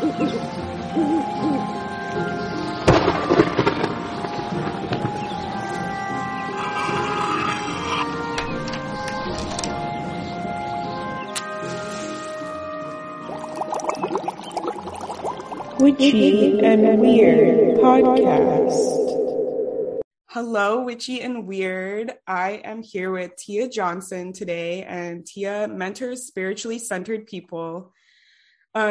Witchy and Weird podcast. Hello, Witchy and Weird. I am here with Tia Johnson today, and Tia mentors spiritually centered people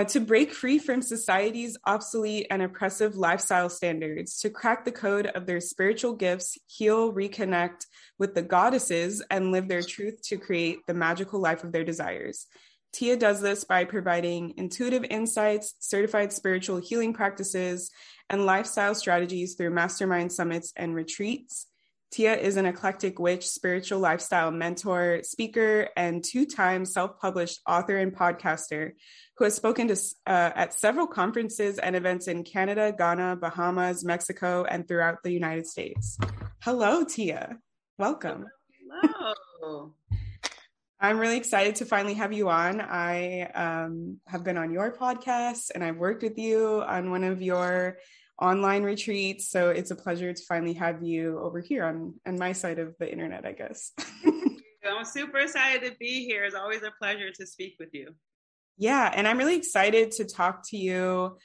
to break free from society's obsolete and oppressive lifestyle standards, to crack the code of their spiritual gifts, heal, reconnect with the goddesses, and live their truth to create the magical life of their desires. Tia does this by providing intuitive insights, certified spiritual healing practices, and lifestyle strategies through mastermind summits and retreats. Tia is an eclectic witch, spiritual lifestyle mentor, speaker, and two-time self-published author and podcaster who has spoken to, at several conferences and events in Canada, Ghana, Bahamas, Mexico, and throughout the United States. Hello, Tia. Welcome. Hello. I'm really excited to finally have you on. I have been on your podcast and I've worked with you on one of your online retreats. So it's a pleasure to finally have you over here on my side of the internet, I guess. I'm super excited to be here. It's always a pleasure to speak with you. Yeah. And I'm really excited to talk to you.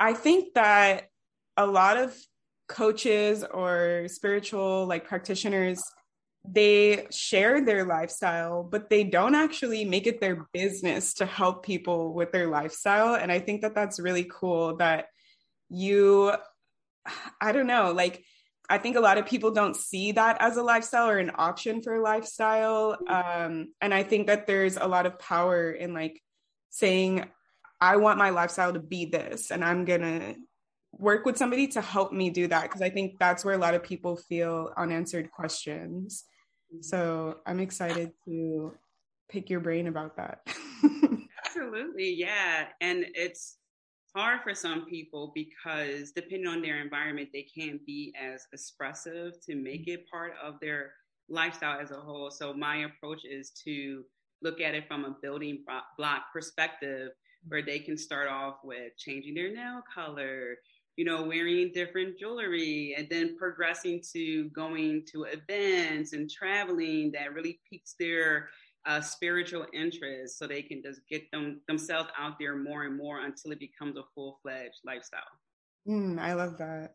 I think that a lot of coaches or spiritual practitioners, they share their lifestyle, but they don't actually make it their business to help people with their lifestyle. And I think that that's really cool that I think a lot of people don't see that as a lifestyle or an option for a lifestyle. And I think that there's a lot of power in saying, I want my lifestyle to be this, and I'm going to work with somebody to help me do that. Cause I think that's where a lot of people feel unanswered questions. So I'm excited to pick your brain about that. Absolutely. Yeah. And it's hard for some people because depending on their environment, they can't be as expressive to make it part of their lifestyle as a whole. So my approach is to look at it from a building block perspective where they can start off with changing their nail color, wearing different jewelry, and then progressing to going to events and traveling that really piques their spiritual interest, so they can just get themselves out there more and more until it becomes a full-fledged lifestyle. I love that.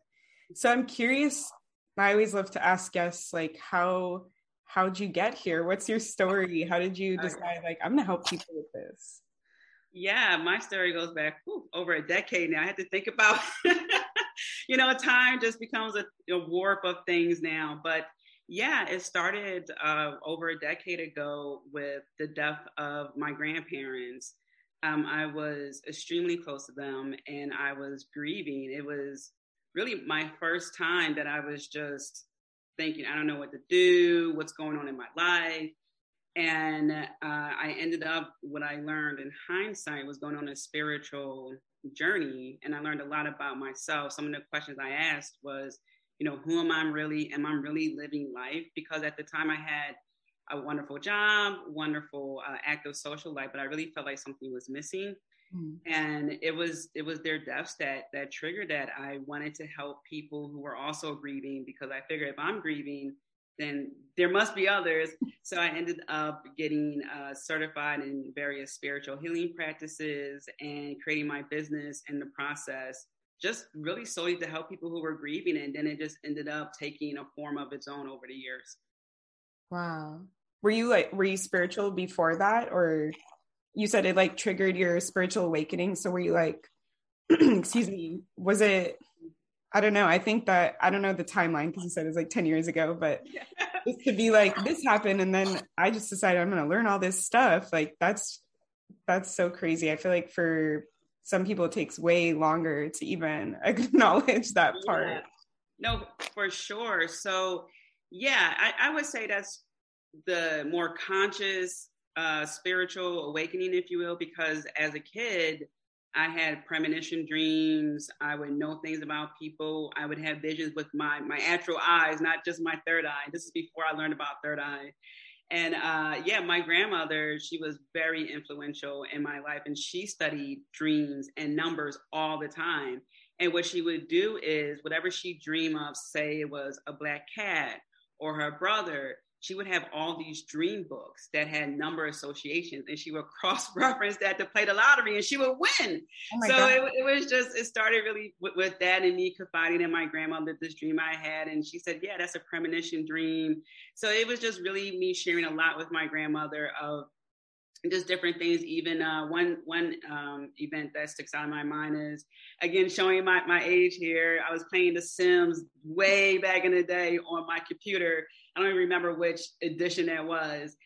So I'm curious, I always love to ask guests, how'd you get here? What's your story? How did you decide, I'm going to help people with this? Yeah, my story goes back over a decade now. I had to think about, time just becomes a warp of things now. But yeah, it started over a decade ago with the death of my grandparents. I was extremely close to them and I was grieving. It was really my first time that I was just thinking, I don't know what to do, what's going on in my life. And I ended up, what I learned in hindsight was going on a spiritual journey. And I learned a lot about myself. Some of the questions I asked was, who am I really? Am I really living life? Because at the time I had a wonderful job, wonderful active social life, but I really felt like something was missing. Mm-hmm. And it was their deaths that triggered that. I wanted to help people who were also grieving because I figured if I'm grieving, then there must be others. So I ended up getting certified in various spiritual healing practices and creating my business in the process, just really solely to help people who were grieving. And then it just ended up taking a form of its own over the years. Wow. Were you spiritual before that? Or you said it triggered your spiritual awakening. So were you excuse me, was it, I don't know the timeline because you said it was 10 years ago, but just to be this happened. And then I just decided I'm going to learn all this stuff. That's so crazy. I feel like for some people, it takes way longer to even acknowledge that part. Yeah. No, for sure. So yeah, I would say that's the more conscious spiritual awakening, if you will, because as a kid, I had premonition dreams. I would know things about people. I would have visions with my actual eyes, not just my third eye. This is before I learned about third eye. And yeah, my grandmother, she was very influential in my life, and she studied dreams and numbers all the time. And what she would do is whatever she dreamed of, say it was a black cat or her brother, she would have all these dream books that had number associations, and she would cross-reference that to play the lottery, and she would win. Oh, so it was just, it started really with that and me confiding in my grandmother this dream I had. And she said, yeah, that's a premonition dream. So it was just really me sharing a lot with my grandmother of just different things. Even one event that sticks out in my mind is, again, showing my age here. I was playing The Sims way back in the day on my computer. I don't even remember which edition that was.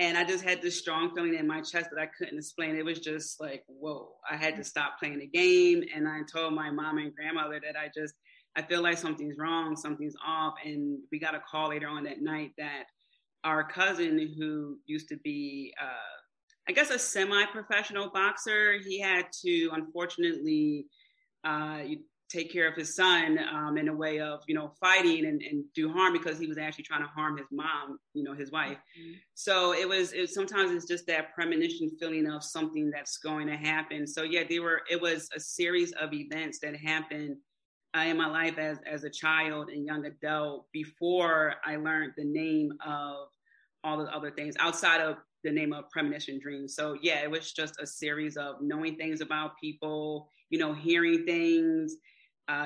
And I just had this strong feeling in my chest that I couldn't explain. It was just like, whoa, I had to stop playing the game. And I told my mom and grandmother that I feel like something's wrong, something's off. And we got a call later on that night that our cousin, who used to be, I guess, a semi-professional boxer, he had to, unfortunately, take care of his son in a way of, fighting and do harm, because he was actually trying to harm his mom, his wife. Mm-hmm. So sometimes it's just that premonition feeling of something that's going to happen. So yeah, it was a series of events that happened in my life as a child and young adult before I learned the name of all the other things outside of the name of premonition dreams. So yeah, it was just a series of knowing things about people, hearing things,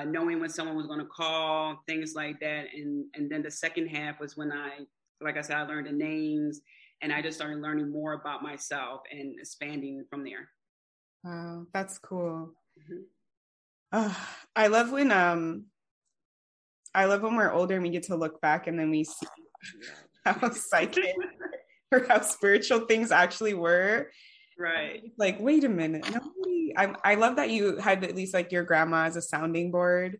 knowing when someone was going to call, things like that. And then the second half was when I learned the names, and I just started learning more about myself and expanding from there. Wow, that's cool. Mm-hmm. I love when we're older and we get to look back and then we see how psychic or how spiritual things actually were. Right. Like, wait a minute. I love that you had at least your grandma as a sounding board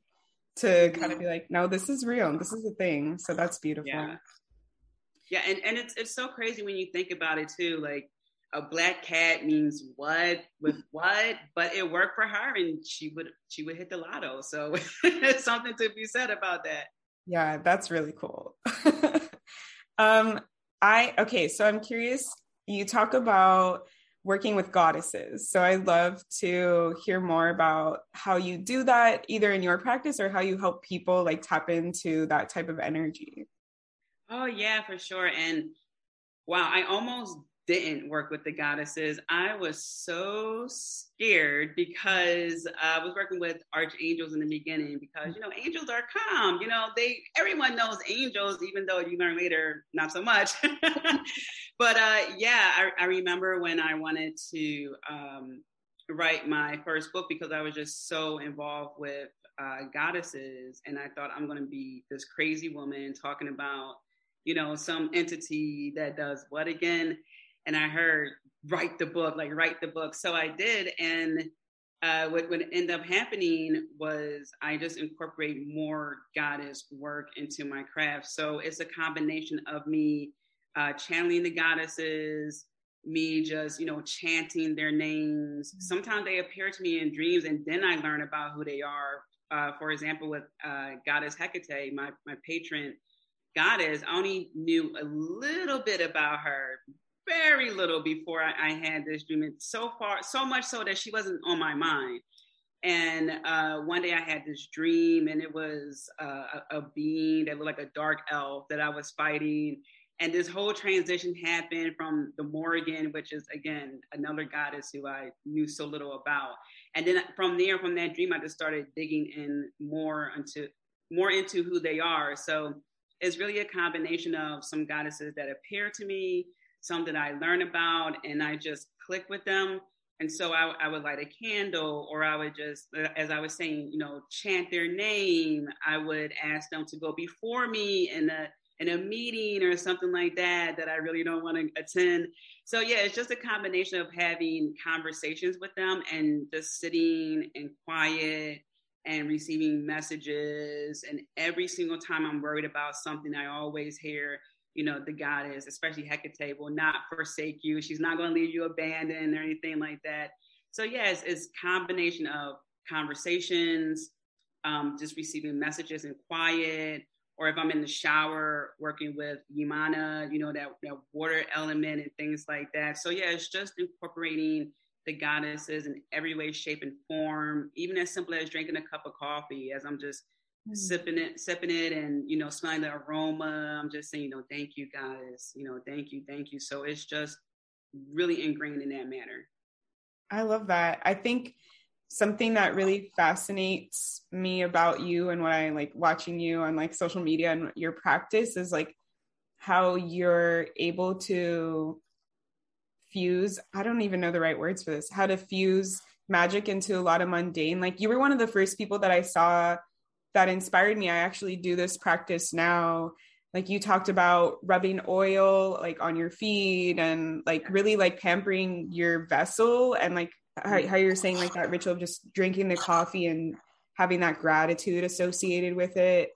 to kind of be like, no, this is real. This is a thing. So that's beautiful. Yeah. Yeah. And it's so crazy when you think about it too. Like, a black cat means what with what, but it worked for her, and she would hit the lotto. So it's something to be said about that. Yeah. That's really cool. So I'm curious, you talk about working with goddesses. So I'd love to hear more about how you do that, either in your practice or how you help people tap into that type of energy. Oh yeah, for sure. And wow, I almost didn't work with the goddesses. I was so scared because I was working with archangels in the beginning, because, angels are calm, everyone knows angels, even though you learn later, not so much. But I remember when I wanted to write my first book, because I was just so involved with goddesses. And I thought, I'm going to be this crazy woman talking about, some entity that does what again? And I heard, write the book. So I did. And what would end up happening was I just incorporate more goddess work into my craft. So it's a combination of me channeling the goddesses, me just, chanting their names. Sometimes they appear to me in dreams, and then I learn about who they are. For example, with goddess Hecate, my patron goddess, I only knew a little bit about her, very little, before I had this dream. And so far, so much so that she wasn't on my mind. And one day I had this dream, and it was a being that looked like a dark elf that I was fighting. And this whole transition happened from the Morrigan, which is, again, another goddess who I knew so little about. And then from that dream, I just started digging in more into who they are. So it's really a combination of some goddesses that appear to me, some that I learn about, and I just click with them. And so I would light a candle, or I would just, as I was saying, chant their name. I would ask them to go before me in a meeting or something like that I really don't want to attend. So yeah, it's just a combination of having conversations with them and just sitting and quiet and receiving messages. And every single time I'm worried about something, I always hear, the goddess, especially Hecate, will not forsake you. She's not going to leave you abandoned or anything like that. So yes, it's combination of conversations, just receiving messages in quiet, or if I'm in the shower working with Yamana, you know, that water element and things like that. So yeah, it's just incorporating the goddesses in every way, shape, and form, even as simple as drinking a cup of coffee, as I'm just sipping it and, you know, smelling the aroma. I'm just saying, you know, thank you, goddess, you know, thank you. So it's just really ingrained in that manner. I love that. I think something that really fascinates me about you and what I like watching you on like social media and your practice is like how you're able to fuse, I don't even know the right words for this, how to fuse magic into a lot of mundane. Like you were one of the first people that I saw that inspired me. I actually do this practice now. Like you talked about rubbing oil like on your feet and like really like pampering your vessel, and like how you're saying like that ritual of just drinking the coffee and having that gratitude associated with it.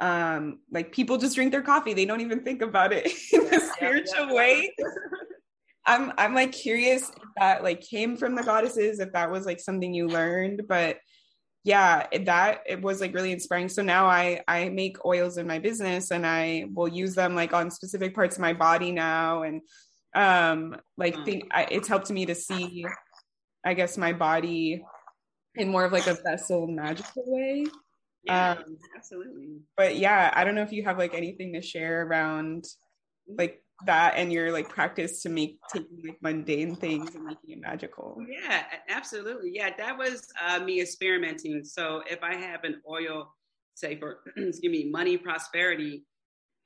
Like people just drink their coffee. They don't even think about it in a spiritual way. I'm like curious if that like came from the goddesses, if that was like something you learned, but yeah, it was like really inspiring. So now I make oils in my business and I will use them like on specific parts of my body now. And it's helped me to see, I guess, my body in more of like a vessel magical way. Yeah, absolutely. But yeah, I don't know if you have like anything to share around like that and your like practice to make taking like mundane things and making it magical. Yeah, absolutely. Yeah, that was me experimenting. So if I have an oil, say for money, prosperity,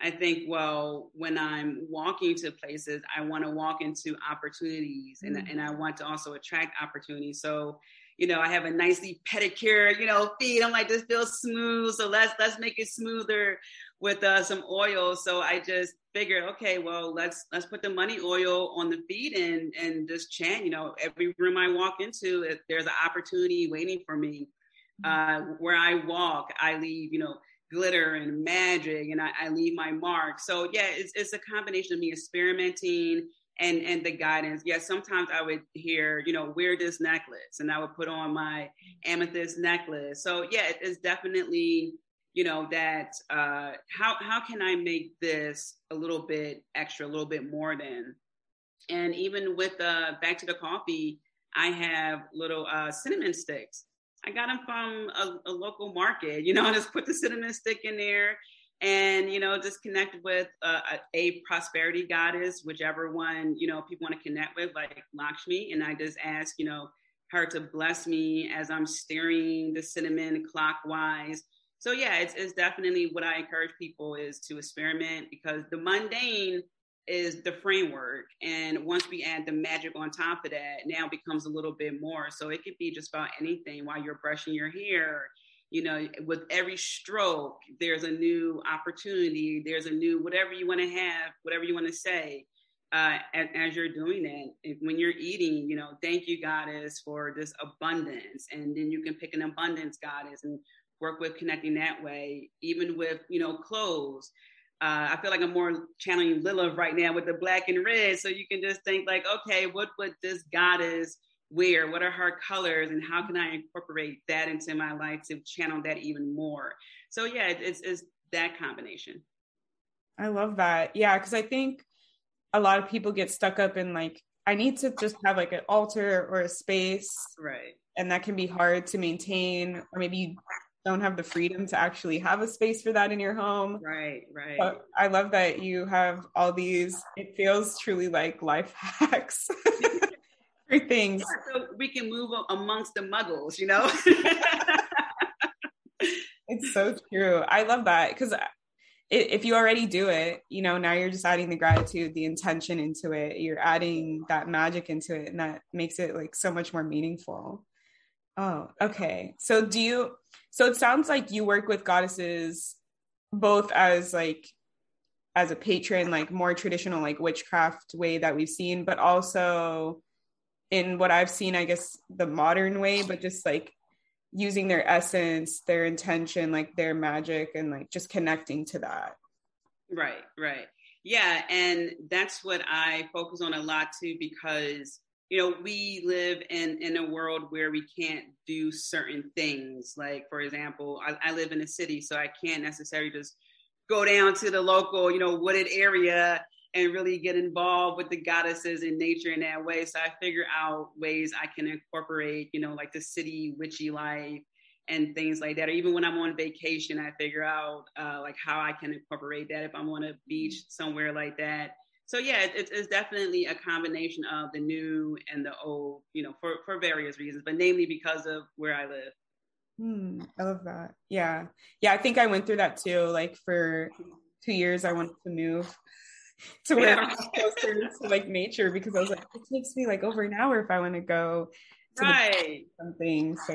I think, well, when I'm walking to places, I want to walk into opportunities, and I want to also attract opportunities. So, you know, I have a nicely pedicure, you know, feet. I'm like, this feels smooth, so let's make it smoother with some oil. So I just figured, okay, well, let's put the money oil on the feet and just chant, you know, every room I walk into, if there's an opportunity waiting for me. Where I walk, I leave, you know, glitter and magic, and I leave my mark. So yeah, it's a combination of me experimenting and the guidance. Yeah, sometimes I would hear, you know, wear this necklace, and I would put on my amethyst necklace. So yeah, it's definitely, you know, that how can I make this a little bit extra, a little bit more than. And even with back to the coffee, I have little cinnamon sticks. I got them from a local market, you know, I just put the cinnamon stick in there and, you know, just connect with a prosperity goddess, whichever one, you know, people want to connect with, like Lakshmi. And I just ask, you know, her to bless me as I'm stirring the cinnamon clockwise. So yeah, it's definitely what I encourage people is to experiment, because the mundane is the framework, and once we add the magic on top of that, now becomes a little bit more. So it could be just about anything. While you're brushing your hair, you know, with every stroke there's a new opportunity, there's a new whatever you want to have, whatever you want to say, as you're doing that. And when you're eating, you know, thank you, goddess, for this abundance, and then you can pick an abundance goddess and work with connecting that way. Even with, you know, clothes, I feel like I'm more channeling Lilith right now with the black and red. So you can just think like, okay, what would this goddess wear? What are her colors? And how can I incorporate that into my life to channel that even more? So yeah, it's that combination. I love that. Yeah, because I think a lot of people get stuck up in like, I need to just have like an altar or a space. Right. And that can be hard to maintain. Or maybe you don't have the freedom to actually have a space for that in your home. Right. But I love that you have all these, it feels truly like life hacks for things. Yeah, so we can move amongst the muggles, you know? It's so true. I love that, because if you already do it, you know, now you're just adding the gratitude, the intention into it. You're adding that magic into it, and that makes it like so much more meaningful. Oh, okay. So it sounds like you work with goddesses both as like, as a patron, like more traditional, like witchcraft way that we've seen, but also in what I've seen, I guess the modern way, but just like using their essence, their intention, like their magic, and like just connecting to that. Right. Yeah. And that's what I focus on a lot too, because you know, we live in a world where we can't do certain things. Like, for example, I live in a city, so I can't necessarily just go down to the local, you know, wooded area and really get involved with the goddesses and nature in that way. So I figure out ways I can incorporate, you know, like the city witchy life and things like that. Or even when I'm on vacation, I figure out like how I can incorporate that if I'm on a beach somewhere like that. So yeah, it's definitely a combination of the new and the old, you know, for various reasons, but namely because of where I live. I love that. Yeah. Yeah. I think I went through that too. Like for 2 years, I wanted to move to where I'm closer to like nature, because I was like, it takes me like over an hour if I want to go to something. So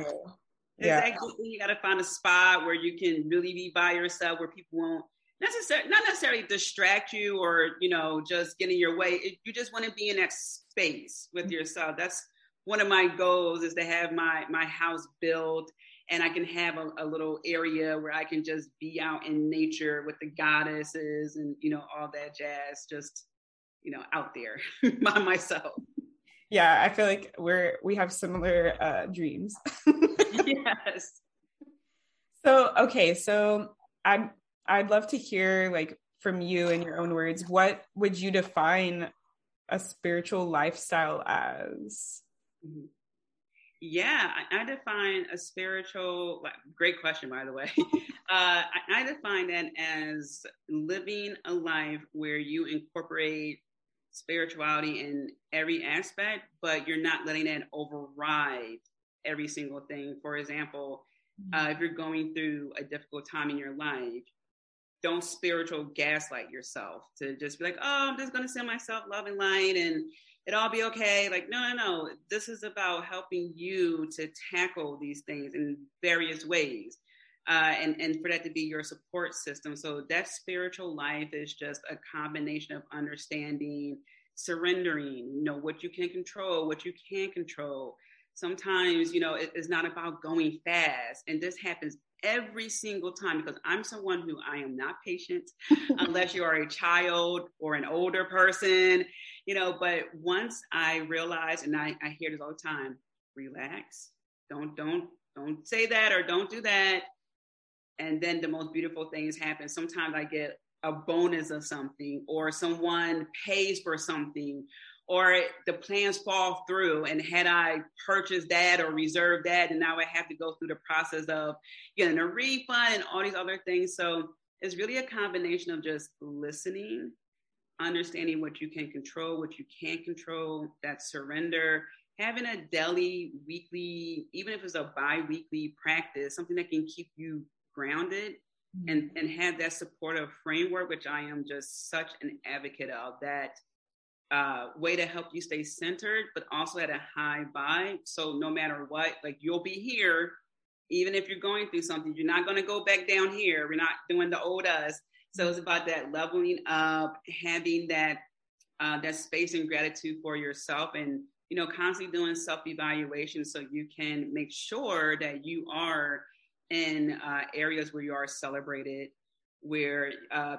yeah. Exactly. You got to find a spot where you can really be by yourself, where people won't not necessarily distract you or, you know, just get in your way. You just want to be in that space with yourself. That's one of my goals, is to have my house built, and I can have a little area where I can just be out in nature with the goddesses and, you know, all that jazz, just, you know, out there by myself. Yeah, I feel like we have similar dreams. Yes. So, okay. So I'd love to hear, like, from you in your own words, what would you define a spiritual lifestyle as? Mm-hmm. Yeah, I define a spiritual, great question, by the way. I define that as living a life where you incorporate spirituality in every aspect, but you're not letting that override every single thing. For example, if you're going through a difficult time in your life, don't spiritual gaslight yourself to just be like, oh, I'm just going to send myself love and light and it'll all be okay. Like, no. This is about helping you to tackle these things in various ways. And for that to be your support system. So that spiritual life is just a combination of understanding, surrendering, you know, what you can control, what you can't control. Sometimes, you know, it's not about going fast. And this happens every single time, because I'm someone who I am not patient unless you are a child or an older person, you know. But once I realized, and I hear this all the time, relax, don't say that or don't do that. And then the most beautiful things happen. Sometimes I get a bonus of something, or someone pays for something, or the plans fall through. And had I purchased that or reserved that, and now I would have to go through the process of getting a refund and all these other things. So it's really a combination of just listening, understanding what you can control, what you can't control, that surrender, having a daily, weekly, even if it's a bi-weekly practice, something that can keep you grounded and have that supportive framework, which I am just such an advocate of, that way to help you stay centered, but also at a high vibe. So no matter what, like, you'll be here, even if you're going through something, you're not going to go back down here. We're not doing the old us. So it's about that leveling up, having that space and gratitude for yourself, and, you know, constantly doing self-evaluation so you can make sure that you are in areas where you are celebrated, where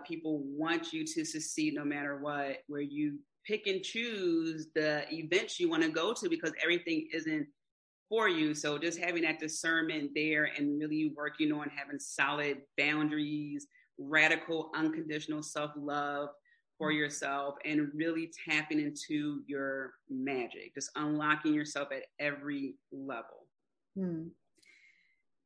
people want you to succeed no matter what, where you pick and choose the events you want to go to, because everything isn't for you. So just having that discernment there and really working on having solid boundaries, radical, unconditional self-love for yourself, and really tapping into your magic, just unlocking yourself at every level.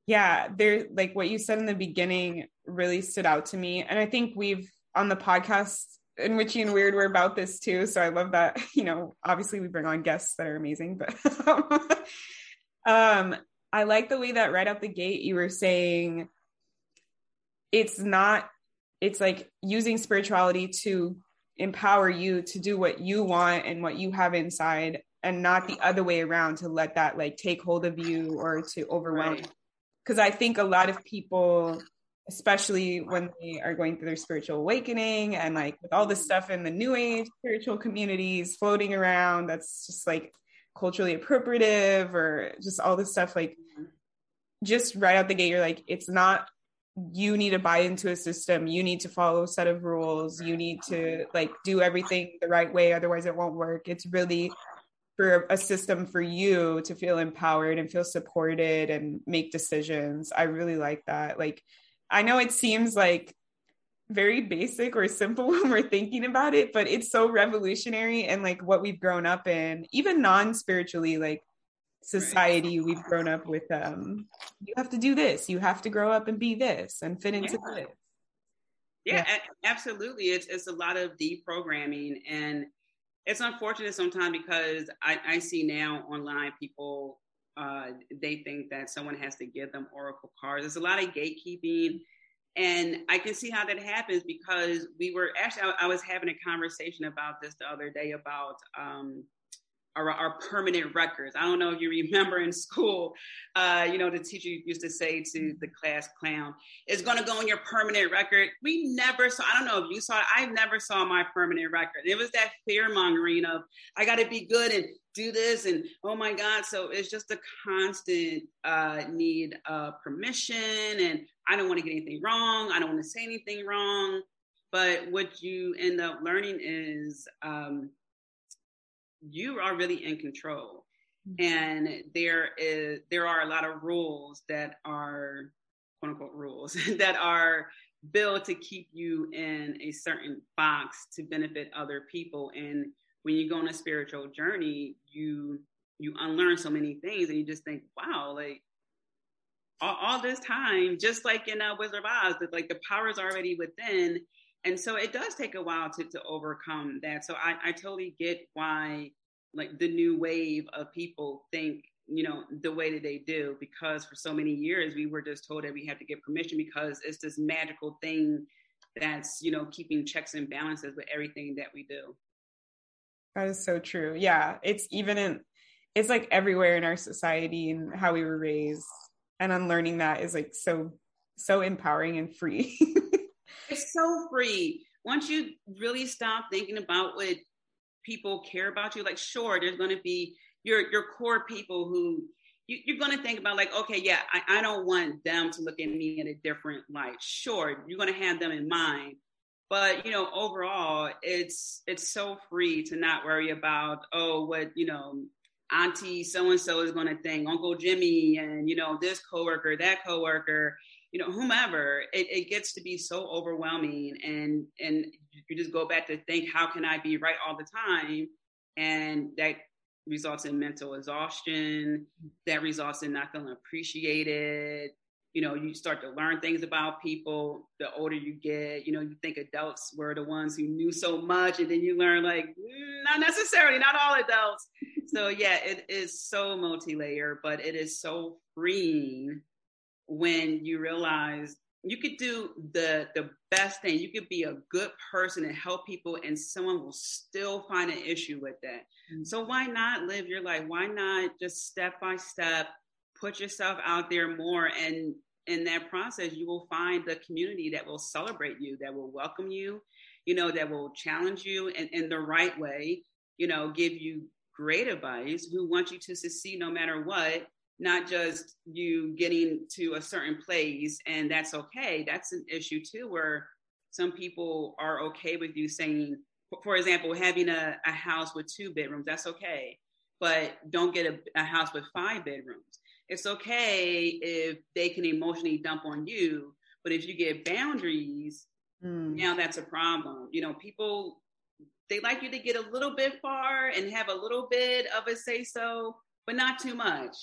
Yeah, there, like what you said in the beginning really stood out to me. And I think we've, on the podcast, in Witchy and Weird, we're about this too. So I love that, you know, obviously we bring on guests that are amazing, but I like the way that right out the gate you were saying, it's like using spirituality to empower you to do what you want and what you have inside, and not the other way around, to let that like take hold of you or to overwhelm you. Because I think a lot of people, especially when they are going through their spiritual awakening, and like with all this stuff in the new age spiritual communities floating around, that's just like culturally appropriative or just all this stuff, like just right out the gate, you're like, it's not, you need to buy into a system. You need to follow a set of rules. You need to like do everything the right way. Otherwise it won't work. It's really for a system for you to feel empowered and feel supported and make decisions. I really like that. Like, I know it seems like very basic or simple when we're thinking about it, but it's so revolutionary. And like what we've grown up in, even non-spiritually, like society, right. We've grown up with, you have to do this, you have to grow up and be this and fit into this. Yeah, yeah, absolutely. It's a lot of deprogramming, and it's unfortunate sometimes because I see now online people, they think that someone has to give them oracle cards. There's a lot of gatekeeping, and I can see how that happens because we were actually, I was having a conversation about this the other day about our permanent records. I don't know if you remember in school, the teacher used to say to the class clown, it's going to go on your permanent record. We never saw, I don't know if you saw it, I never saw my permanent record. It was that fear mongering of, I got to be good and do this and oh my God. So it's just a constant need of permission, and I don't want to get anything wrong. I don't want to say anything wrong. But what you end up learning is, you are really in control, and there are a lot of rules that are quote unquote rules that are built to keep you in a certain box to benefit other people. And when you go on a spiritual journey, you unlearn so many things, and you just think, wow, like all this time, just like in Wizard of Oz, that like the power is already within. And so it does take a while to overcome that. So I totally get why like the new wave of people think, the way that they do, because for so many years we were just told that we have to get permission because it's this magical thing that's, keeping checks and balances with everything that we do. That is so true. Yeah. It's even it's like everywhere in our society and how we were raised, and unlearning that is like so empowering and free. It's so free. Once you really stop thinking about what people care about you, like, sure, there's going to be your core people who you're going to think about, like, okay, yeah, I don't want them to look at me in a different light. Sure, you're going to have them in mind. But, overall, it's so free to not worry about, oh, what, auntie so-and-so is going to think, Uncle Jimmy and, this coworker, that coworker. Whomever, it gets to be so overwhelming, and you just go back to think, how can I be right all the time? And that results in mental exhaustion, that results in not feeling appreciated. You start to learn things about people, the older you get, you think adults were the ones who knew so much, and then you learn like, not necessarily, not all adults. So yeah, it is so multi-layered, but it is so freeing when you realize you could do the best thing. You could be a good person and help people, and someone will still find an issue with that. Mm-hmm. So why not live your life? Why not just step by step, put yourself out there more? And in that process, you will find the community that will celebrate you, that will welcome you, that will challenge you in the right way, give you great advice, who want you to succeed no matter what. Not just you getting to a certain place, and that's okay. That's an issue too, where some people are okay with you saying, for example, having a house with 2 bedrooms, that's okay. But don't get a house with 5 bedrooms. It's okay if they can emotionally dump on you, but if you get boundaries, now that's a problem. People, they like you to get a little bit far and have a little bit of a say-so, but not too much.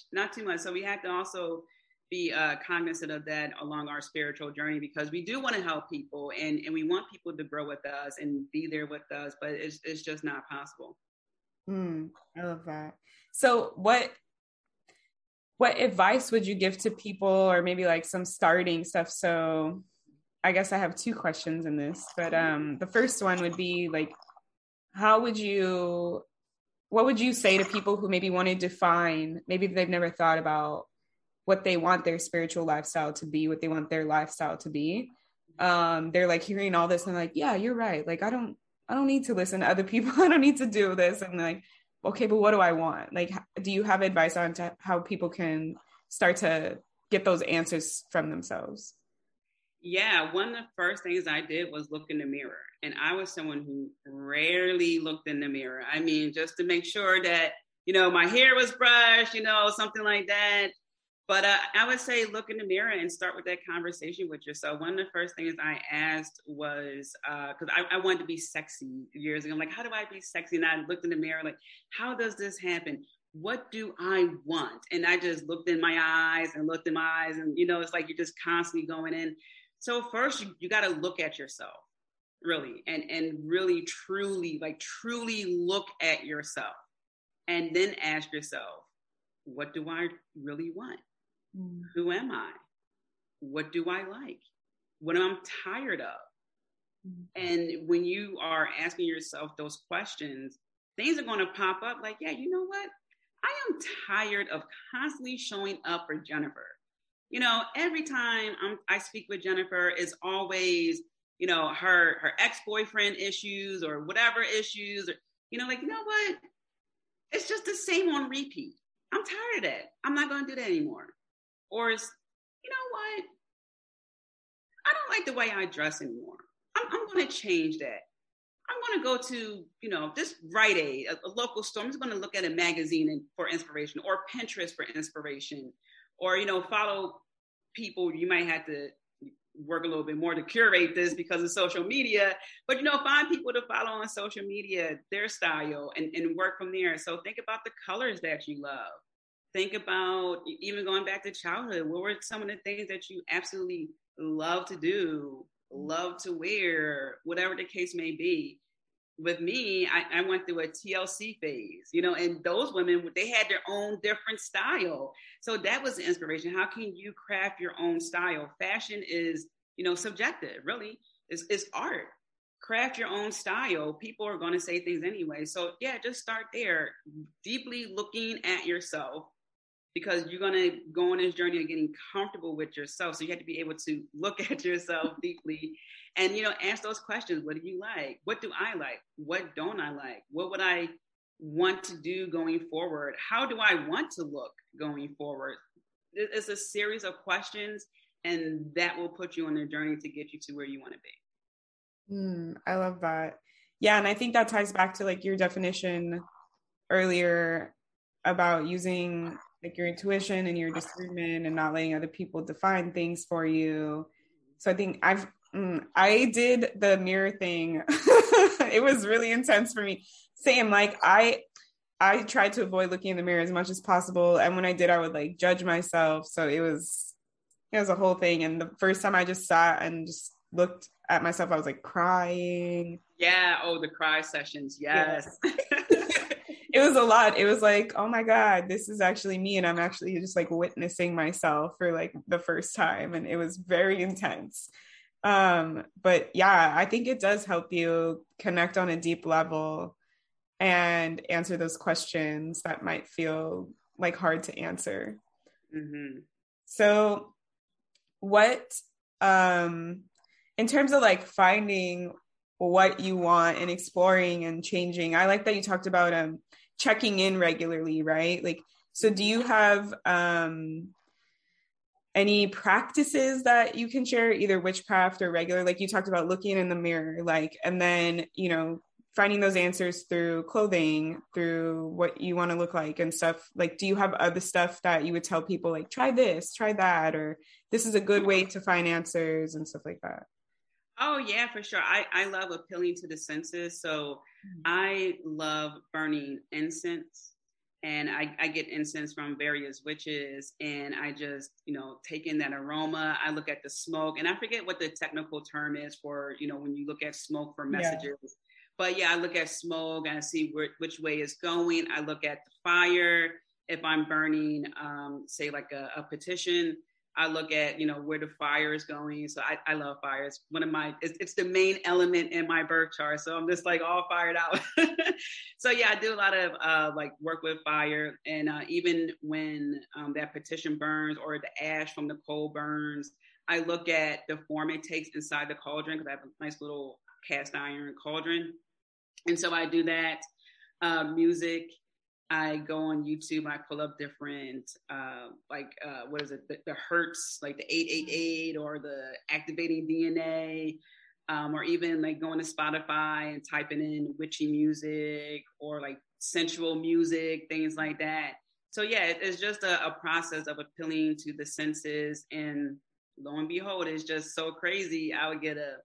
So we have to also be cognizant of that along our spiritual journey, because we do want to help people, and we want people to grow with us and be there with us, but it's just not possible. I love that. So what advice would you give to people, or maybe like some starting stuff? So I guess I have 2 questions in this, but the first one would be like, what would you say to people who maybe want to define, maybe they've never thought about what they want their spiritual lifestyle to be, what they want their lifestyle to be? They're like hearing all this and like, yeah, you're right. Like, I don't need to listen to other people. I don't need to do this. And like, okay, but what do I want? Like, do you have advice on how people can start to get those answers from themselves? Yeah, one of the first things I did was look in the mirror. And I was someone who rarely looked in the mirror. I mean, just to make sure that, my hair was brushed, something like that. But I would say look in the mirror and start with that conversation with yourself. One of the first things I asked was, because I wanted to be sexy years ago. I'm like, how do I be sexy? And I looked in the mirror like, how does this happen? What do I want? And I just looked in my eyes. And, you know, it's like you're just constantly going in. So first, you got to look at yourself, really, and really, truly look at yourself. And then ask yourself, what do I really want? Who am I? What do I like? What am I tired of? And when you are asking yourself those questions, things are going to pop up like, yeah, you know what? I am tired of constantly showing up for Jennifer. You know, every time I speak with Jennifer, it's always, you know, her ex-boyfriend issues or whatever issues, or, you know, like, you know what? It's just the same on repeat. I'm tired of that. I'm not going to do that anymore. Or it's, you know what? I don't like the way I dress anymore. I'm going to change that. I'm going to go to, you know, this Rite Aid, a local store. I'm just going to look at a magazine for inspiration, or Pinterest for inspiration, or, you know, follow people. You might have to work a little bit more to curate this because of social media, but, you know, find people to follow on social media, their style, and work from there. So think about the colors that you love. Think about even going back to childhood. What were some of the things that you absolutely love to do, love to wear, whatever the case may be? With me, I went through a TLC phase, you know, and those women, they had their own different style. So that was the inspiration. How can you craft your own style? Fashion is, you know, subjective, really. It's art. Craft your own style. People are going to say things anyway. So yeah, just start there. Deeply looking at yourself, because you're going to go on this journey of getting comfortable with yourself. So you have to be able to look at yourself deeply and, you know, ask those questions. What do you like? What do I like? What don't I like? What would I want to do going forward? How do I want to look going forward? It's a series of questions, and that will put you on a journey to get you to where you want to be. I love that. Yeah. And I think that ties back to like your definition earlier about using like your intuition and your discernment and not letting other people define things for you. So I think I did the mirror thing. It was really intense for me. Same, like I tried to avoid looking in the mirror as much as possible. And when I did, I would like judge myself. So it was a whole thing. And the first time I just sat and just looked at myself, I was like crying. Yeah. Oh, the cry sessions. Yes. Yeah. It was a lot. It was like, oh my God, this is actually me. And I'm actually just like witnessing myself for like the first time. And it was very intense. But yeah, I think it does help you connect on a deep level and answer those questions that might feel like hard to answer. Mm-hmm. So what, in terms of like finding what you want and exploring and changing, I like that you talked about, checking in regularly, right? Like, so do you have any practices that you can share, either witchcraft or regular? Like you talked about looking in the mirror, like, and then, you know, finding those answers through clothing, through what you want to look like and stuff. Like, do you have other stuff that you would tell people, like, try this, try that, or this is a good way to find answers and stuff like that? Oh, yeah, for sure. I love appealing to the senses. So I love burning incense, and I get incense from various witches, and I just, you know, take in that aroma. I look at the smoke, and I forget what the technical term is for, you know, when you look at smoke for messages. Yeah. But yeah, I look at smoke and I see which way it's going. I look at the fire. If I'm burning, say like a petition, I look at, you know, where the fire is going. So I love fire. It's one of my, it's the main element in my birth chart. So I'm just like all fired out. So yeah, I do a lot of like work with fire. And even when that petition burns or the ash from the coal burns, I look at the form it takes inside the cauldron, because I have a nice little cast iron cauldron. And so I do that. Music. I go on YouTube, I pull up different, what is it? The Hertz, like the 888 or the Activating DNA, or even like going to Spotify and typing in witchy music or like sensual music, things like that. So yeah, it's just a process of appealing to the senses, and lo and behold, it's just so crazy. I would get a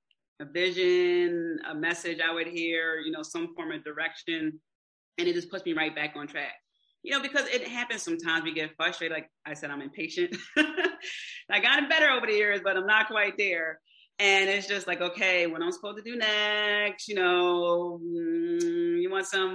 vision, a message I would hear, you know, some form of direction, and it just puts me right back on track. You know, because it happens sometimes, we get frustrated. Like I said, I'm impatient. I gotten better over the years, but I'm not quite there. And it's just like, okay, what I'm supposed to do next, you know, you want some,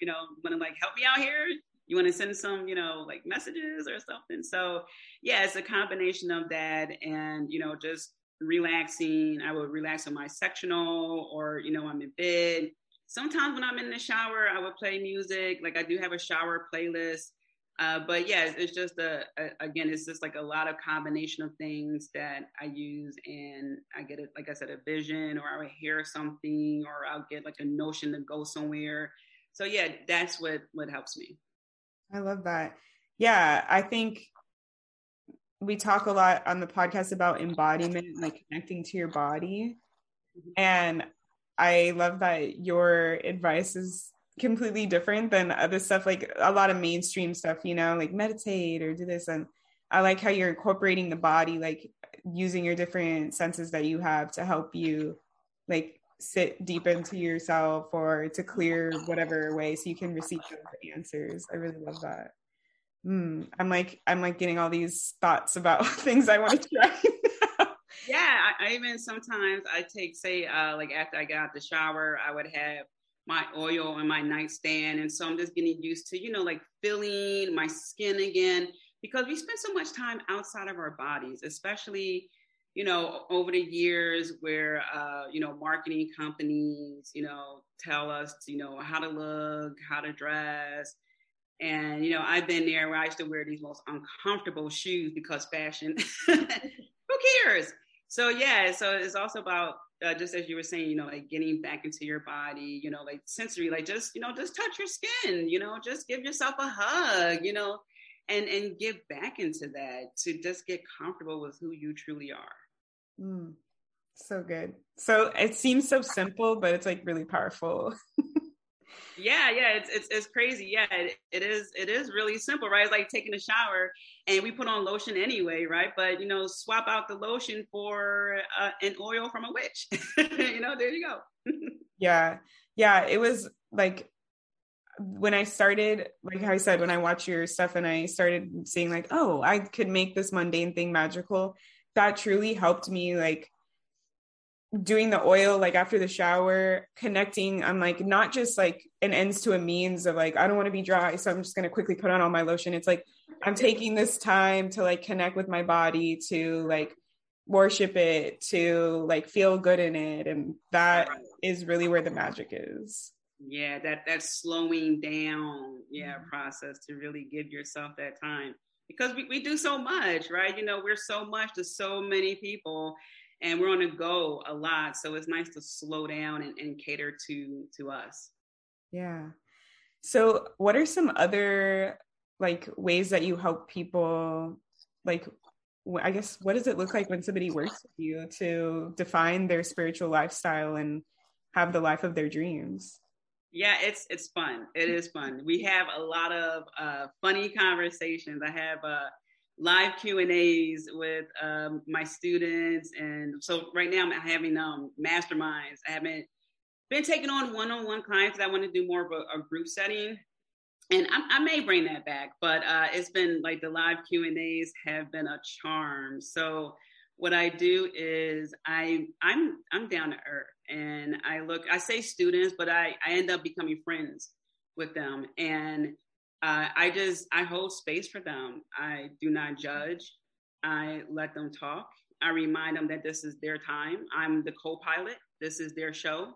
you know, want to like help me out here? You want to send some, you know, like messages or something? So yeah, it's a combination of that and, you know, just relaxing. I would relax on my sectional or, you know, I'm in bed. Sometimes when I'm in the shower, I would play music. Like I do have a shower playlist. But yeah, it's just again, it's just like a lot of combination of things that I use, and I get it, like I said, a vision, or I would hear something, or I'll get like a notion to go somewhere. So yeah, that's what helps me. I love that. Yeah. I think we talk a lot on the podcast about embodiment, like connecting to your body. And I love that your advice is completely different than other stuff, like a lot of mainstream stuff, you know, like meditate or do this. And I like how you're incorporating the body, like using your different senses that you have to help you like sit deep into yourself or to clear whatever way so you can receive those answers. I really love that. I'm like getting all these thoughts about things I want to try. Yeah, I even sometimes I take, say, like after I got out the shower, I would have my oil on my nightstand. And so I'm just getting used to, you know, like feeling my skin again, because we spend so much time outside of our bodies, especially, you know, over the years where, you know, marketing companies, you know, tell us, you know, how to look, how to dress. And, you know, I've been there where I used to wear these most uncomfortable shoes because fashion, who cares? So yeah, so it's also about, just as you were saying, you know, like getting back into your body, you know, like sensory, like just, you know, just touch your skin, you know, just give yourself a hug, you know, and give back into that to just get comfortable with who you truly are. So good. So it seems so simple, but it's like really powerful. Yeah. It's crazy. Yeah. It is really simple, right? It's like taking a shower and we put on lotion anyway. Right. But, you know, swap out the lotion for an oil from a witch, you know, there you go. Yeah. Yeah. It was like, when I started, like how I said, when I watched your stuff and I started seeing like, oh, I could make this mundane thing magical. That truly helped me, like doing the oil, like after the shower, connecting. I'm like, not just like an ends to a means of like, I don't want to be dry, so I'm just going to quickly put on all my lotion. It's like, I'm taking this time to like connect with my body, to like worship it, to like feel good in it. And that is really where the magic is. Yeah. That slowing down process to really give yourself that time, because we do so much, right? You know, we're so much to so many people, and we're on the go a lot. So it's nice to slow down and cater to us. Yeah. So what are some other like ways that you help people? Like, I guess, what does it look like when somebody works with you to define their spiritual lifestyle and have the life of their dreams? Yeah, it's fun. It is fun. We have a lot of funny conversations. I have live Q&As with my students. And so right now I'm having masterminds. I haven't been taking on one-on-one clients. I want to do more of a group setting. And I may bring that back, but it's been like the live Q&As have been a charm. So what I do is I'm down to earth, and I say students, but I end up becoming friends with them. And I hold space for them. I do not judge. I let them talk. I remind them that this is their time. I'm the co-pilot. This is their show.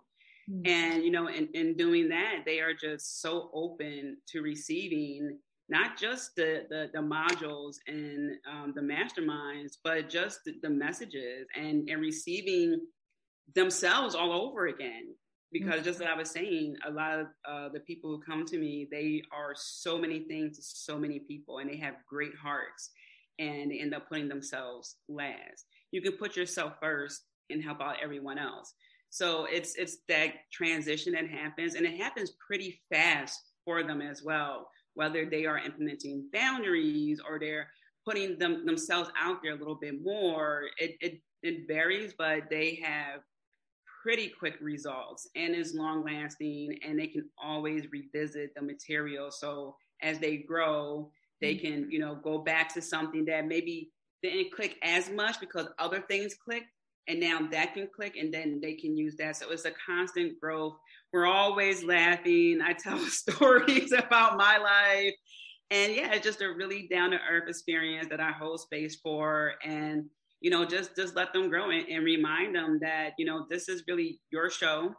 Mm-hmm. And, you know, in doing that, they are just so open to receiving not just the modules and the masterminds, but just the messages and receiving themselves all over again. Because just as I was saying, a lot of the people who come to me, they are so many things to so many people, and they have great hearts, and they end up putting themselves last. You can put yourself first and help out everyone else. So it's that transition that happens, and it happens pretty fast for them as well. whether they are implementing boundaries or they're putting themselves out there a little bit more. It varies, but they have pretty quick results and is long lasting, and they can always revisit the material. So as they grow, they can, you know, go back to something that maybe didn't click as much because other things clicked, and now that can click, and then they can use that. So it's a constant growth. We're always laughing. I tell stories about my life. And yeah, it's just a really down to earth experience that I hold space for. And, you know, just let them grow and remind them that, you know, this is really your show.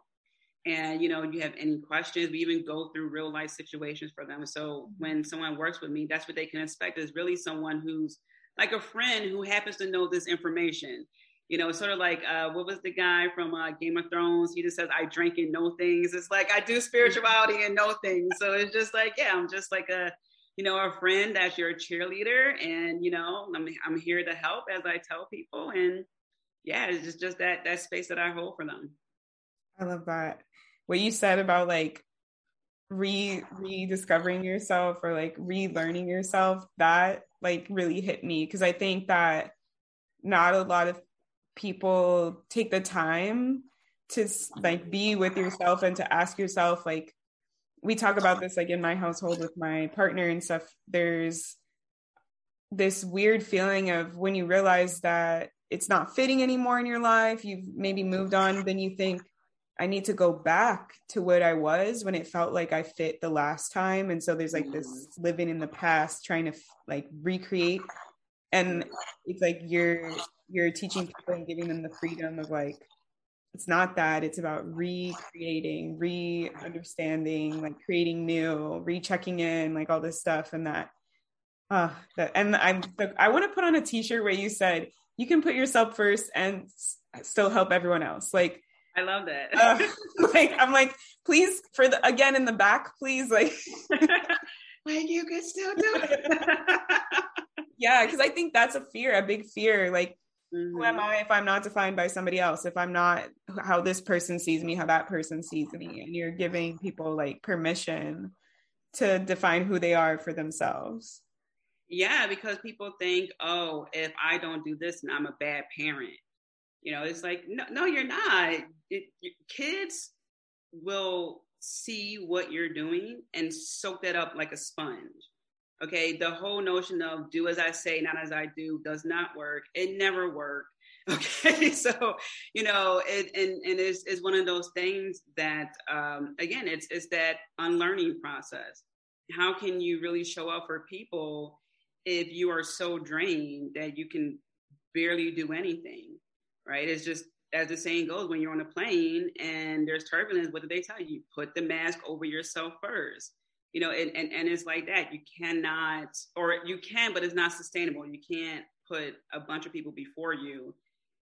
And, you know, you have any questions, we even go through real life situations for them. So when someone works with me, that's what they can expect, is really someone who's like a friend who happens to know this information. You know, sort of like, what was the guy from Game of Thrones? He just says, I drink and know things. It's like, I do spirituality and know things. So it's just like, yeah, I'm just like a, you know, a friend that's your cheerleader. And, you know, I'm here to help, as I tell people. And yeah, it's just that space that I hold for them. I love that. What you said about like rediscovering yourself or like relearning yourself, that like really hit me. Cause I think that not a lot of people take the time to like be with yourself and to ask yourself, like, we talk about this, like in my household with my partner and stuff, there's this weird feeling of when you realize that it's not fitting anymore in your life, you've maybe moved on, then you think, I need to go back to what I was when it felt like I fit the last time. And so there's like this living in the past, trying to like recreate. And it's like, you're teaching people and giving them the freedom of like, it's not that, it's about recreating, re-understanding, like creating new, rechecking in, like all this stuff. And I want to put on a t-shirt where you said, you can put yourself first and still help everyone else. Like, I love that. I'm like, please, for the, again, in the back, please, like, like you could still do it. Yeah. Cause I think that's a big fear. Like, who am I if I'm not defined by somebody else? If I'm not how this person sees me, how that person sees me, and you're giving people like permission to define who they are for themselves. Yeah. Because people think, oh, if I don't do this, then I'm a bad parent. You know, it's like, no, you're not. Kids will see what you're doing and soak that up like a sponge. Okay, the whole notion of do as I say, not as I do does not work. It never worked. Okay, so, you know, it's one of those things that, again, it's that unlearning process. How can you really show up for people if you are so drained that you can barely do anything? Right? It's just, as the saying goes, when you're on a plane and there's turbulence, what do they tell you? Put the mask over yourself first. You know, and it's like that. You cannot, or you can, but it's not sustainable. You can't put a bunch of people before you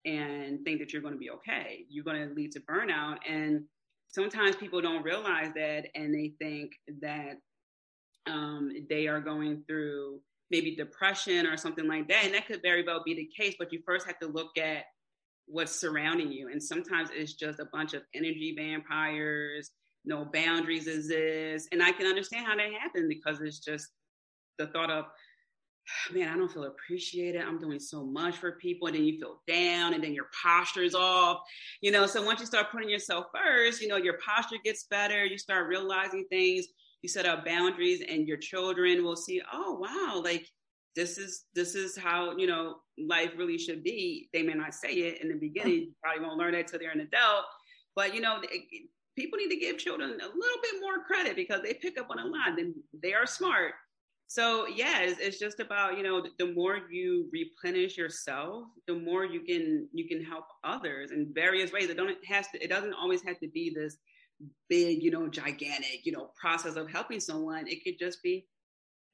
and think that you're going to be okay. You're going to lead to burnout. And sometimes people don't realize that, and they think that they are going through maybe depression or something like that. And that could very well be the case, but you first have to look at what's surrounding you. And sometimes it's just a bunch of energy vampires, no boundaries exist. And I can understand how that happened, because it's just the thought of, man, I don't feel appreciated. I'm doing so much for people. And then you feel down, and then your posture is off, you know? So once you start putting yourself first, you know, your posture gets better. You start realizing things, you set up boundaries, and your children will see, oh, wow, like, this is how, you know, life really should be. They may not say it in the beginning. You probably won't learn that till they're an adult. But, you know, people need to give children a little bit more credit, because they pick up on a lot, and they are smart. So yeah, it's just about, you know, the more you replenish yourself, the more you can help others in various ways. It doesn't always have to be this big, you know, gigantic, you know, process of helping someone. It could just be,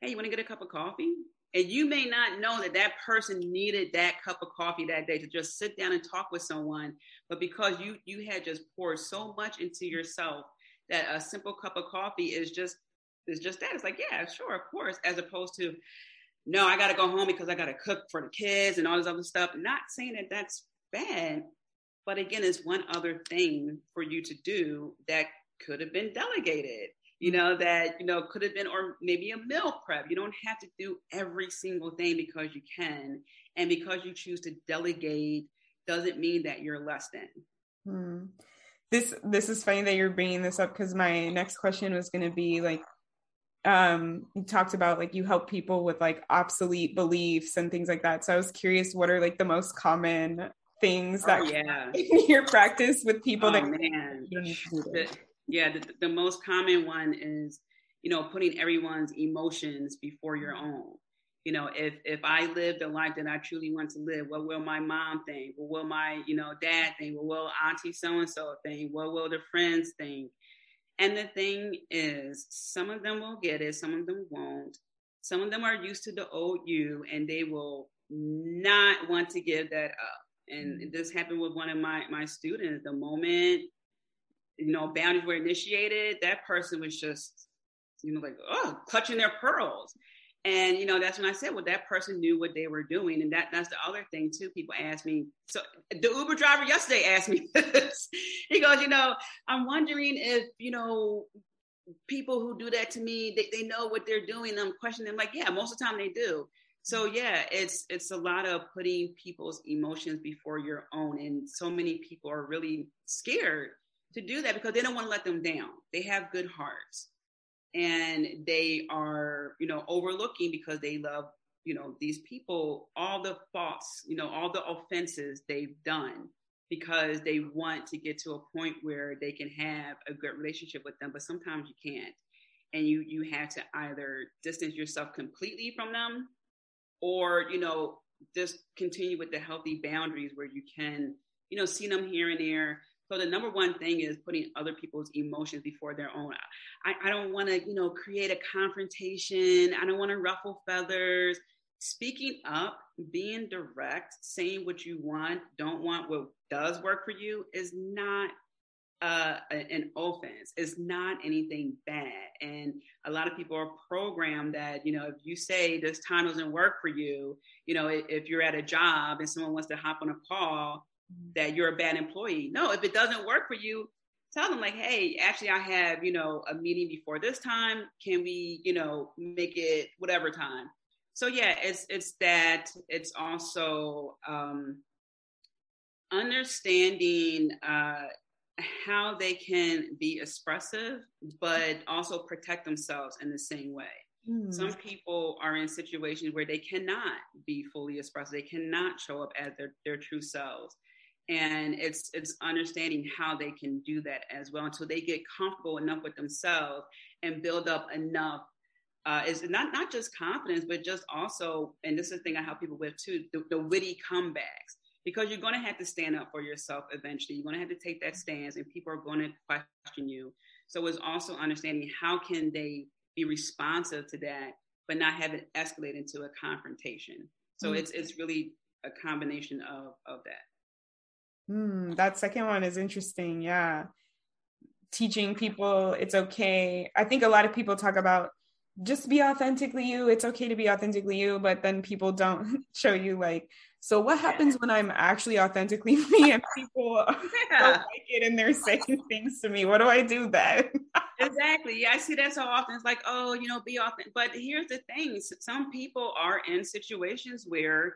hey, you want to get a cup of coffee? And you may not know that that person needed that cup of coffee that day, to just sit down and talk with someone. But because you had just poured so much into yourself, that a simple cup of coffee is just that. It's like, yeah, sure, of course. As opposed to, no, I got to go home because I got to cook for the kids and all this other stuff. Not saying that that's bad, but again, it's one other thing for you to do that could have been delegated. that, could have been, or maybe a meal prep. You don't have to do every single thing because you can. And because you choose to delegate doesn't mean that you're less than. Hmm. This is funny that you're bringing this up, because my next question was going to be like, you talked about like you help people with like obsolete beliefs and things like that. So I was curious, what are like the most common things that in your practice with people that the most common one is, putting everyone's emotions before your own. If I live the life that I truly want to live, what will my mom think? What will my, dad think? What will auntie so-and-so think? What will the friends think? And the thing is, some of them will get it, some of them won't. Some of them are used to the old you, and they will not want to give that up. And this happened with one of my students. The moment, boundaries were initiated, that person was just, like, clutching their pearls. And, that's when I said, well, that person knew what they were doing. And that's the other thing, too. People ask me. So the Uber driver yesterday asked me this. He goes, I'm wondering if, people who do that to me, they know what they're doing. I'm questioning them. Like, yeah, most of the time they do. So, yeah, it's a lot of putting people's emotions before your own. And so many people are really scared to do that because they don't want to let them down. They have good hearts. And they are, overlooking, because they love, these people, all the faults, all the offenses they've done, because they want to get to a point where they can have a good relationship with them. But sometimes you can't. And you have to either distance yourself completely from them, or, just continue with the healthy boundaries where you can, see them here and there. So the number one thing is putting other people's emotions before their own. I don't want to, create a confrontation. I don't want to ruffle feathers. Speaking up, being direct, saying what you want, don't want, what does work for you is not an offense. It's not anything bad. And a lot of people are programmed that, if you say this time doesn't work for you, if you're at a job and someone wants to hop on a call, that you're a bad employee. No, if it doesn't work for you, tell them like, hey, actually I have, a meeting before this time. Can we, make it whatever time? So yeah, it's that. It's also understanding how they can be expressive, but also protect themselves in the same way. Some people are in situations where they cannot be fully expressive. They cannot show up as their true selves. And it's understanding how they can do that as well until they get comfortable enough with themselves and build up enough. It's not just confidence, but just also, and this is the thing I help people with too, the witty comebacks, because you're going to have to stand up for yourself eventually. You're going to have to take that stance, and people are going to question you. So it's also understanding how can they be responsive to that, but not have it escalate into a confrontation. So it's really a combination of that. That second one is interesting. Yeah. Teaching people it's okay. I think a lot of people talk about just be authentically you. It's okay to be authentically you, but then people don't show you like, so what happens when I'm actually authentically me and people don't like it and they're saying things to me? What do I do then? Exactly. Yeah, I see that so often. It's like, oh, be authentic. But here's the thing. Some people are in situations where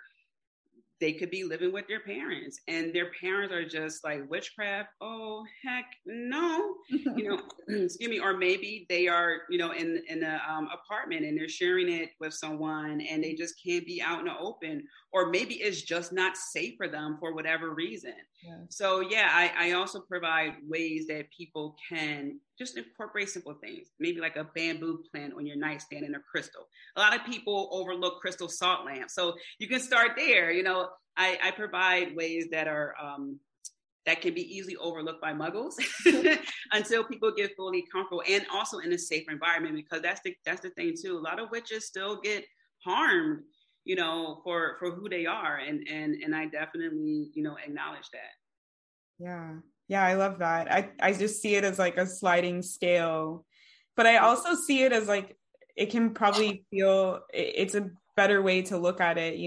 they could be living with their parents, and their parents are just like witchcraft. Oh, heck no, excuse me. Or maybe they are, in an apartment and they're sharing it with someone and they just can't be out in the open, or maybe it's just not safe for them for whatever reason. Yeah. So yeah, I also provide ways that people can just incorporate simple things, maybe like a bamboo plant on your nightstand and a crystal. A lot of people overlook crystal salt lamps. So you can start there. I provide ways that are, that can be easily overlooked by muggles until people get fully comfortable, and also in a safe environment, because that's the thing too. A lot of witches still get harmed, for who they are. And I definitely, acknowledge that. Yeah. Yeah, I love that. I just see it as like a sliding scale, but I also see it as like, it can probably feel, it's a better way to look at it.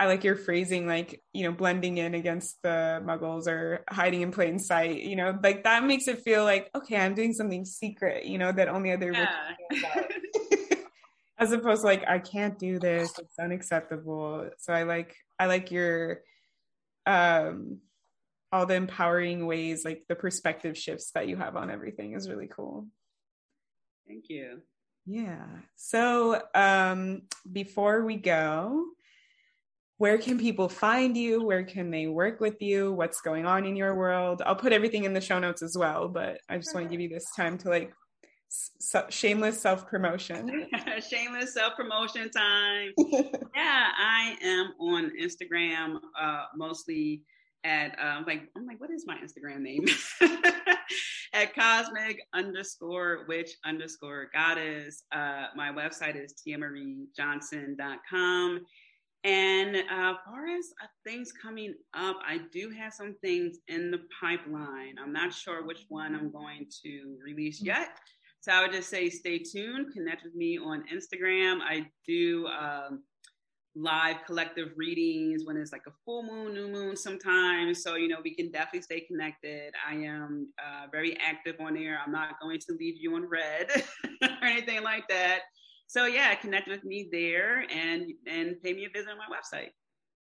I like your phrasing, like, you know, blending in against the Muggles or hiding in plain sight, you know, like that makes it feel like, okay, I'm doing something secret, you know, that only other witches know about. As opposed to like, I can't do this, it's unacceptable. So I like your, all the empowering ways, like the perspective shifts that you have on everything is really cool. Thank you. Yeah. So before we go, where can people find you? Where can they work with you? What's going on in your world? I'll put everything in the show notes as well, but I just want to give you this time to like shameless self-promotion. Shameless self-promotion time. Yeah, I am on Instagram mostly at I'm like, what is my Instagram name? At cosmic_witch_goddess. My website is tmariejohnson.com. And far as things coming up, I do have some things in the pipeline. I'm not sure which one I'm going to release yet. So I would just say stay tuned, connect with me on Instagram. I do live collective readings when it's like a full moon, new moon sometimes. So, you know, we can definitely stay connected. I am very active on there. I'm not going to leave you on red or anything like that. So yeah, connect with me there and pay me a visit on my website.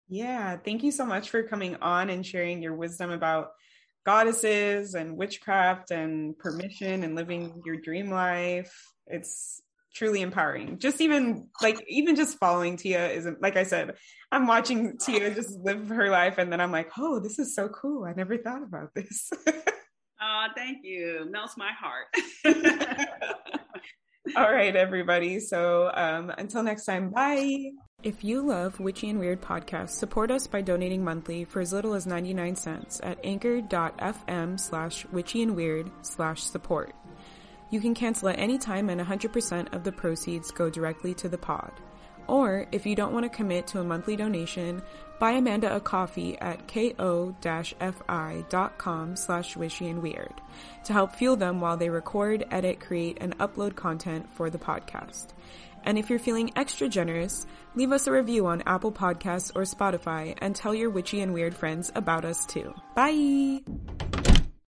Yeah. Thank you so much for coming on and sharing your wisdom about goddesses and witchcraft and permission and living your dream life. It's truly empowering. Just even just following Tia isn't, like I said, I'm watching Tia just live her life. And then I'm like, oh, this is so cool. I never thought about this. Oh, thank you. Melts my heart. All right, everybody. So until next time, bye. If you love Witchy and Weird podcasts, support us by donating monthly for as little as 99 cents at anchor.fm/witchyandweird/support. You can cancel at any time and 100% of the proceeds go directly to the pod. Or if you don't want to commit to a monthly donation, buy Amanda a coffee at ko-fi.com/wishyandweird to help fuel them while they record, edit, create, and upload content for the podcast. And if you're feeling extra generous, leave us a review on Apple Podcasts or Spotify and tell your witchy and weird friends about us too. Bye!